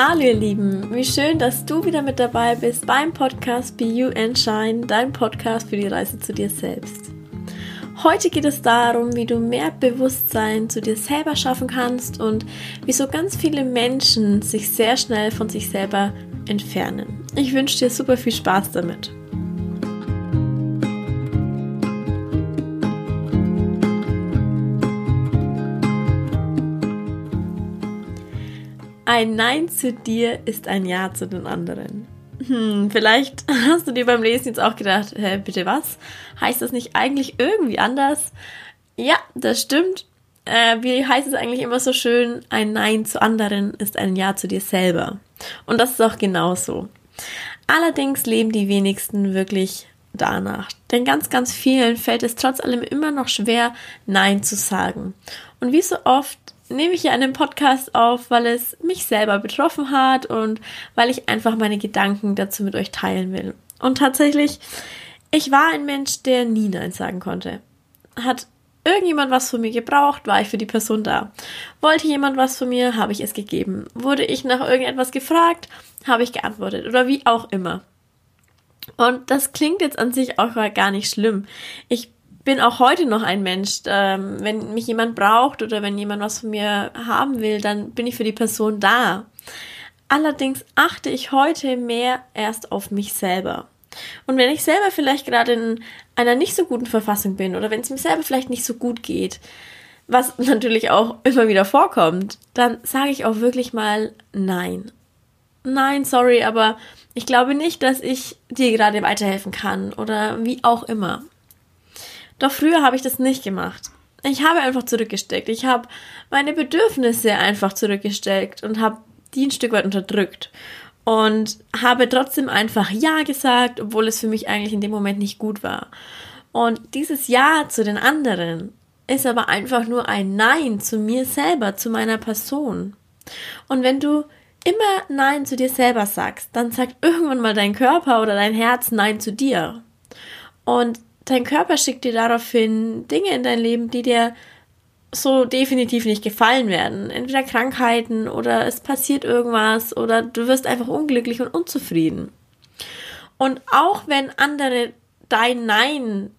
Hallo ihr Lieben, wie schön, dass du wieder mit dabei bist beim Podcast Be You and Shine, dein Podcast für die Reise zu dir selbst. Heute geht es darum, wie du mehr Bewusstsein zu dir selber schaffen kannst und wieso ganz viele Menschen sich sehr schnell von sich selber entfernen. Ich wünsche dir super viel Spaß damit. Ein Nein zu dir ist ein Ja zu den anderen. Vielleicht hast du dir beim Lesen jetzt auch gedacht, hä, bitte was? Heißt das nicht eigentlich irgendwie anders? Ja, das stimmt. Wie heißt es eigentlich immer so schön? Ein Nein zu anderen ist ein Ja zu dir selber. Und das ist auch genauso. Allerdings leben die wenigsten wirklich danach. Denn ganz, ganz vielen fällt es trotz allem immer noch schwer, Nein zu sagen. Und wie so oft nehme ich hier einen Podcast auf, weil es mich selber betroffen hat und weil ich einfach meine Gedanken dazu mit euch teilen will. Und tatsächlich, ich war ein Mensch, der nie Nein sagen konnte. Hat irgendjemand was von mir gebraucht, war ich für die Person da. Wollte jemand was von mir, habe ich es gegeben. Wurde ich nach irgendetwas gefragt, habe ich geantwortet oder wie auch immer. Und das klingt jetzt an sich auch gar nicht schlimm. Ich bin auch heute noch ein Mensch, wenn mich jemand braucht oder wenn jemand was von mir haben will, dann bin ich für die Person da. Allerdings achte ich heute mehr erst auf mich selber. Und wenn ich selber vielleicht gerade in einer nicht so guten Verfassung bin oder wenn es mir selber vielleicht nicht so gut geht, was natürlich auch immer wieder vorkommt, dann sage ich auch wirklich mal Nein. Nein, sorry, aber ich glaube nicht, dass ich dir gerade weiterhelfen kann oder wie auch immer. Doch früher habe ich das nicht gemacht. Ich habe einfach zurückgesteckt. Ich habe meine Bedürfnisse einfach zurückgesteckt und habe die ein Stück weit unterdrückt. Und habe trotzdem einfach Ja gesagt, obwohl es für mich eigentlich in dem Moment nicht gut war. Und dieses Ja zu den anderen ist aber einfach nur ein Nein zu mir selber, zu meiner Person. Und wenn du immer Nein zu dir selber sagst, dann sagt irgendwann mal dein Körper oder dein Herz Nein zu dir. Und dein Körper schickt dir daraufhin Dinge in dein Leben, die dir so definitiv nicht gefallen werden. Entweder Krankheiten oder es passiert irgendwas oder du wirst einfach unglücklich und unzufrieden. Und auch wenn andere dein Nein,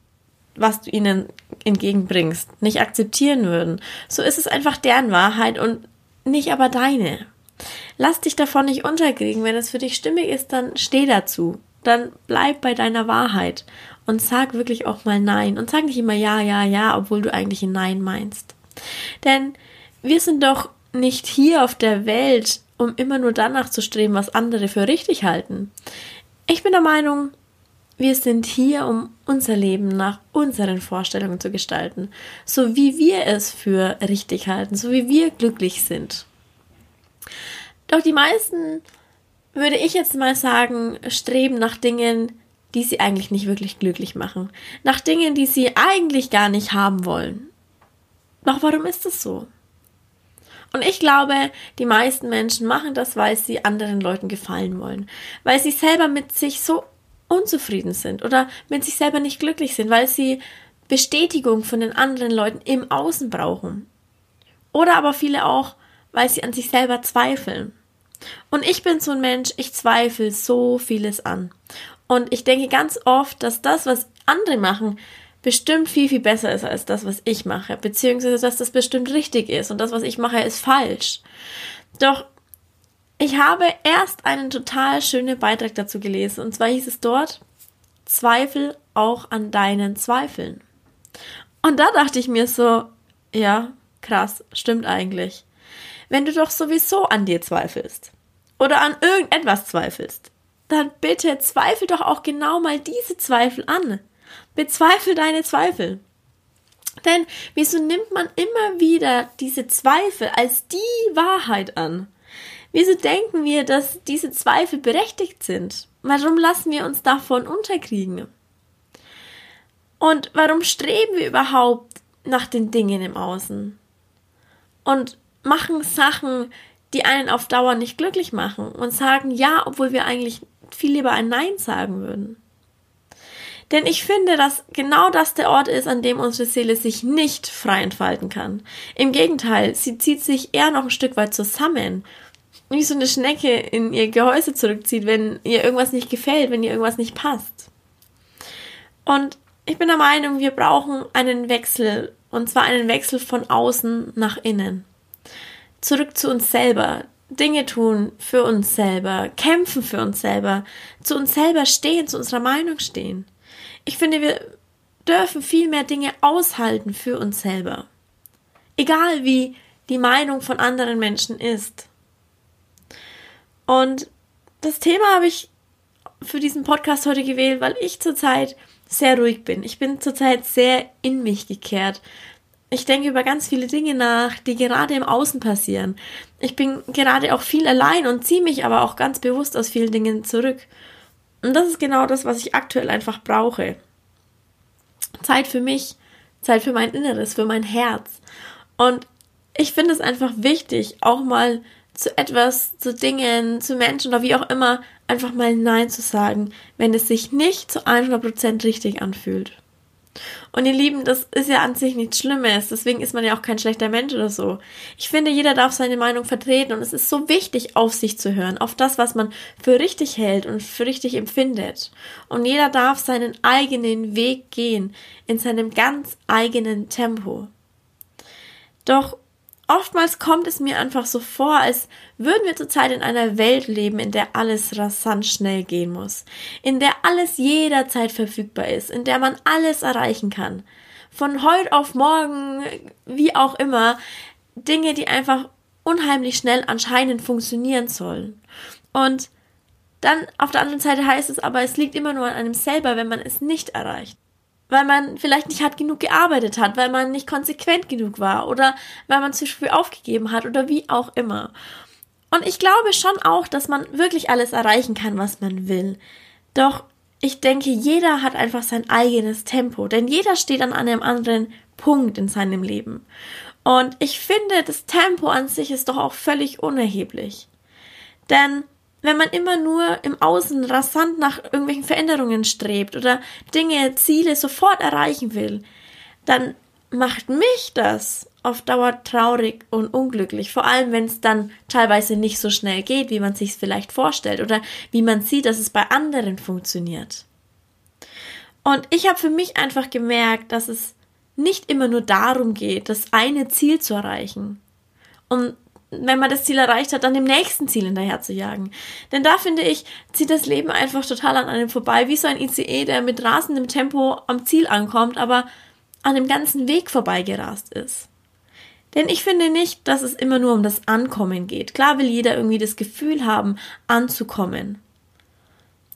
was du ihnen entgegenbringst, nicht akzeptieren würden, so ist es einfach deren Wahrheit und nicht aber deine. Lass dich davon nicht unterkriegen. Wenn es für dich stimmig ist, dann steh dazu. Dann bleib bei deiner Wahrheit und sag wirklich auch mal Nein und sag nicht immer Ja, Ja, Ja, obwohl du eigentlich ein Nein meinst. Denn wir sind doch nicht hier auf der Welt, um immer nur danach zu streben, was andere für richtig halten. Ich bin der Meinung, wir sind hier, um unser Leben nach unseren Vorstellungen zu gestalten, so wie wir es für richtig halten, so wie wir glücklich sind. Doch die meisten, würde ich jetzt mal sagen, streben nach Dingen, die sie eigentlich nicht wirklich glücklich machen. Nach Dingen, die sie eigentlich gar nicht haben wollen. Doch warum ist das so? Und ich glaube, die meisten Menschen machen das, weil sie anderen Leuten gefallen wollen. Weil sie selber mit sich so unzufrieden sind oder mit sich selber nicht glücklich sind. Weil sie Bestätigung von den anderen Leuten im Außen brauchen. Oder aber viele auch, weil sie an sich selber zweifeln. Und ich bin so ein Mensch, ich zweifle so vieles an. Und ich denke ganz oft, dass das, was andere machen, bestimmt viel, viel besser ist als das, was ich mache. Beziehungsweise, dass das bestimmt richtig ist und das, was ich mache, ist falsch. Doch ich habe erst einen total schönen Beitrag dazu gelesen. Und zwar hieß es dort, Zweifel auch an deinen Zweifeln. Und da dachte ich mir so, ja, krass, stimmt eigentlich. Wenn du doch sowieso an dir zweifelst oder an irgendetwas zweifelst, dann bitte zweifel doch auch genau mal diese Zweifel an. Bezweifle deine Zweifel. Denn wieso nimmt man immer wieder diese Zweifel als die Wahrheit an? Wieso denken wir, dass diese Zweifel berechtigt sind? Warum lassen wir uns davon unterkriegen? Und warum streben wir überhaupt nach den Dingen im Außen? Und machen Sachen, die einen auf Dauer nicht glücklich machen und sagen Ja, obwohl wir eigentlich viel lieber ein Nein sagen würden. Denn ich finde, dass genau das der Ort ist, an dem unsere Seele sich nicht frei entfalten kann. Im Gegenteil, sie zieht sich eher noch ein Stück weit zusammen. wie so eine Schnecke in ihr Gehäuse zurückzieht, wenn ihr irgendwas nicht gefällt, wenn ihr irgendwas nicht passt. Und ich bin der Meinung, wir brauchen einen Wechsel, und zwar einen Wechsel von außen nach innen. Zurück zu uns selber, Dinge tun für uns selber, kämpfen für uns selber, zu uns selber stehen, zu unserer Meinung stehen. Ich finde, wir dürfen viel mehr Dinge aushalten für uns selber. Egal wie die Meinung von anderen Menschen ist. Und das Thema habe ich für diesen Podcast heute gewählt, weil ich zurzeit sehr ruhig bin. Ich bin zurzeit sehr in mich gekehrt. Ich denke über ganz viele Dinge nach, die gerade im Außen passieren. Ich bin gerade auch viel allein und ziehe mich aber auch ganz bewusst aus vielen Dingen zurück. Und das ist genau das, was ich aktuell einfach brauche. Zeit für mich, Zeit für mein Inneres, für mein Herz. Und ich finde es einfach wichtig, auch mal zu etwas, zu Dingen, zu Menschen oder wie auch immer, einfach mal Nein zu sagen, wenn es sich nicht zu 100% richtig anfühlt. Und ihr Lieben, das ist ja an sich nichts Schlimmes, deswegen ist man ja auch kein schlechter Mensch oder so. Ich finde, jeder darf seine Meinung vertreten und es ist so wichtig, auf sich zu hören, auf das, was man für richtig hält und für richtig empfindet. Und jeder darf seinen eigenen Weg gehen, in seinem ganz eigenen Tempo. Doch oftmals kommt es mir einfach so vor, als würden wir zurzeit in einer Welt leben, in der alles rasant schnell gehen muss, in der alles jederzeit verfügbar ist, in der man alles erreichen kann. Von heute auf morgen, wie auch immer, Dinge, die einfach unheimlich schnell anscheinend funktionieren sollen. Und dann auf der anderen Seite heißt es aber, es liegt immer nur an einem selber, wenn man es nicht erreicht. Weil man vielleicht nicht hart genug gearbeitet hat, weil man nicht konsequent genug war oder weil man zu früh aufgegeben hat oder wie auch immer. Und ich glaube schon auch, dass man wirklich alles erreichen kann, was man will. Doch ich denke, jeder hat einfach sein eigenes Tempo, denn jeder steht an einem anderen Punkt in seinem Leben. Und ich finde, das Tempo an sich ist doch auch völlig unerheblich. Denn wenn man immer nur im Außen rasant nach irgendwelchen Veränderungen strebt oder Dinge, Ziele sofort erreichen will, dann macht mich das auf Dauer traurig und unglücklich. Vor allem, wenn es dann teilweise nicht so schnell geht, wie man sich es vielleicht vorstellt oder wie man sieht, dass es bei anderen funktioniert. Und ich habe für mich einfach gemerkt, dass es nicht immer nur darum geht, das eine Ziel zu erreichen. Und wenn man das Ziel erreicht hat, dann dem nächsten Ziel hinterher zu jagen. Denn da, finde ich, zieht das Leben einfach total an einem vorbei, wie so ein ICE, der mit rasendem Tempo am Ziel ankommt, aber an dem ganzen Weg vorbeigerast ist. Denn ich finde nicht, dass es immer nur um das Ankommen geht. Klar will jeder irgendwie das Gefühl haben, anzukommen.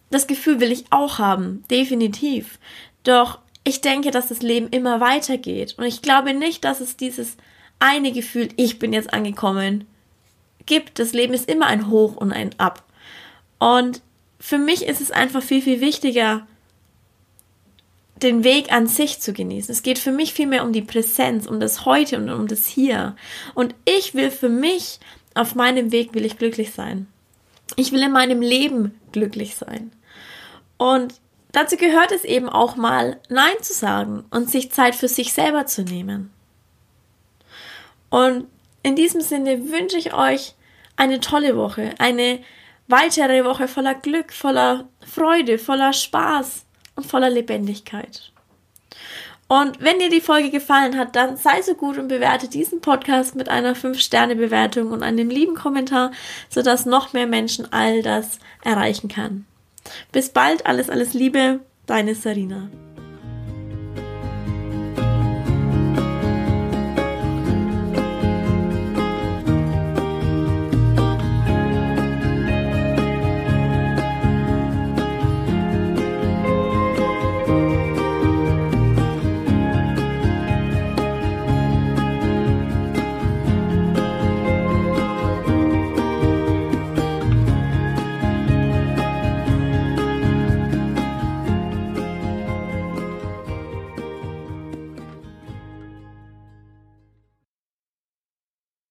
Das Gefühl will ich auch haben, definitiv. Doch ich denke, dass das Leben immer weitergeht. Und ich glaube nicht, dass es dieses eine Gefühl, ich bin jetzt angekommen, gibt. Das Leben ist immer ein Hoch und ein Ab. Und für mich ist es einfach viel, viel wichtiger, den Weg an sich zu genießen. Es geht für mich viel mehr um die Präsenz, um das Heute und um das Hier. Und ich will für mich, auf meinem Weg will ich glücklich sein. Ich will in meinem Leben glücklich sein. Und dazu gehört es eben auch mal, Nein zu sagen und sich Zeit für sich selber zu nehmen. Und in diesem Sinne wünsche ich euch eine tolle Woche, eine weitere Woche voller Glück, voller Freude, voller Spaß und voller Lebendigkeit. Und wenn dir die Folge gefallen hat, dann sei so gut und bewerte diesen Podcast mit einer 5-Sterne-Bewertung und einem lieben Kommentar, sodass noch mehr Menschen all das erreichen kann. Bis bald, alles Liebe, deine Sarina.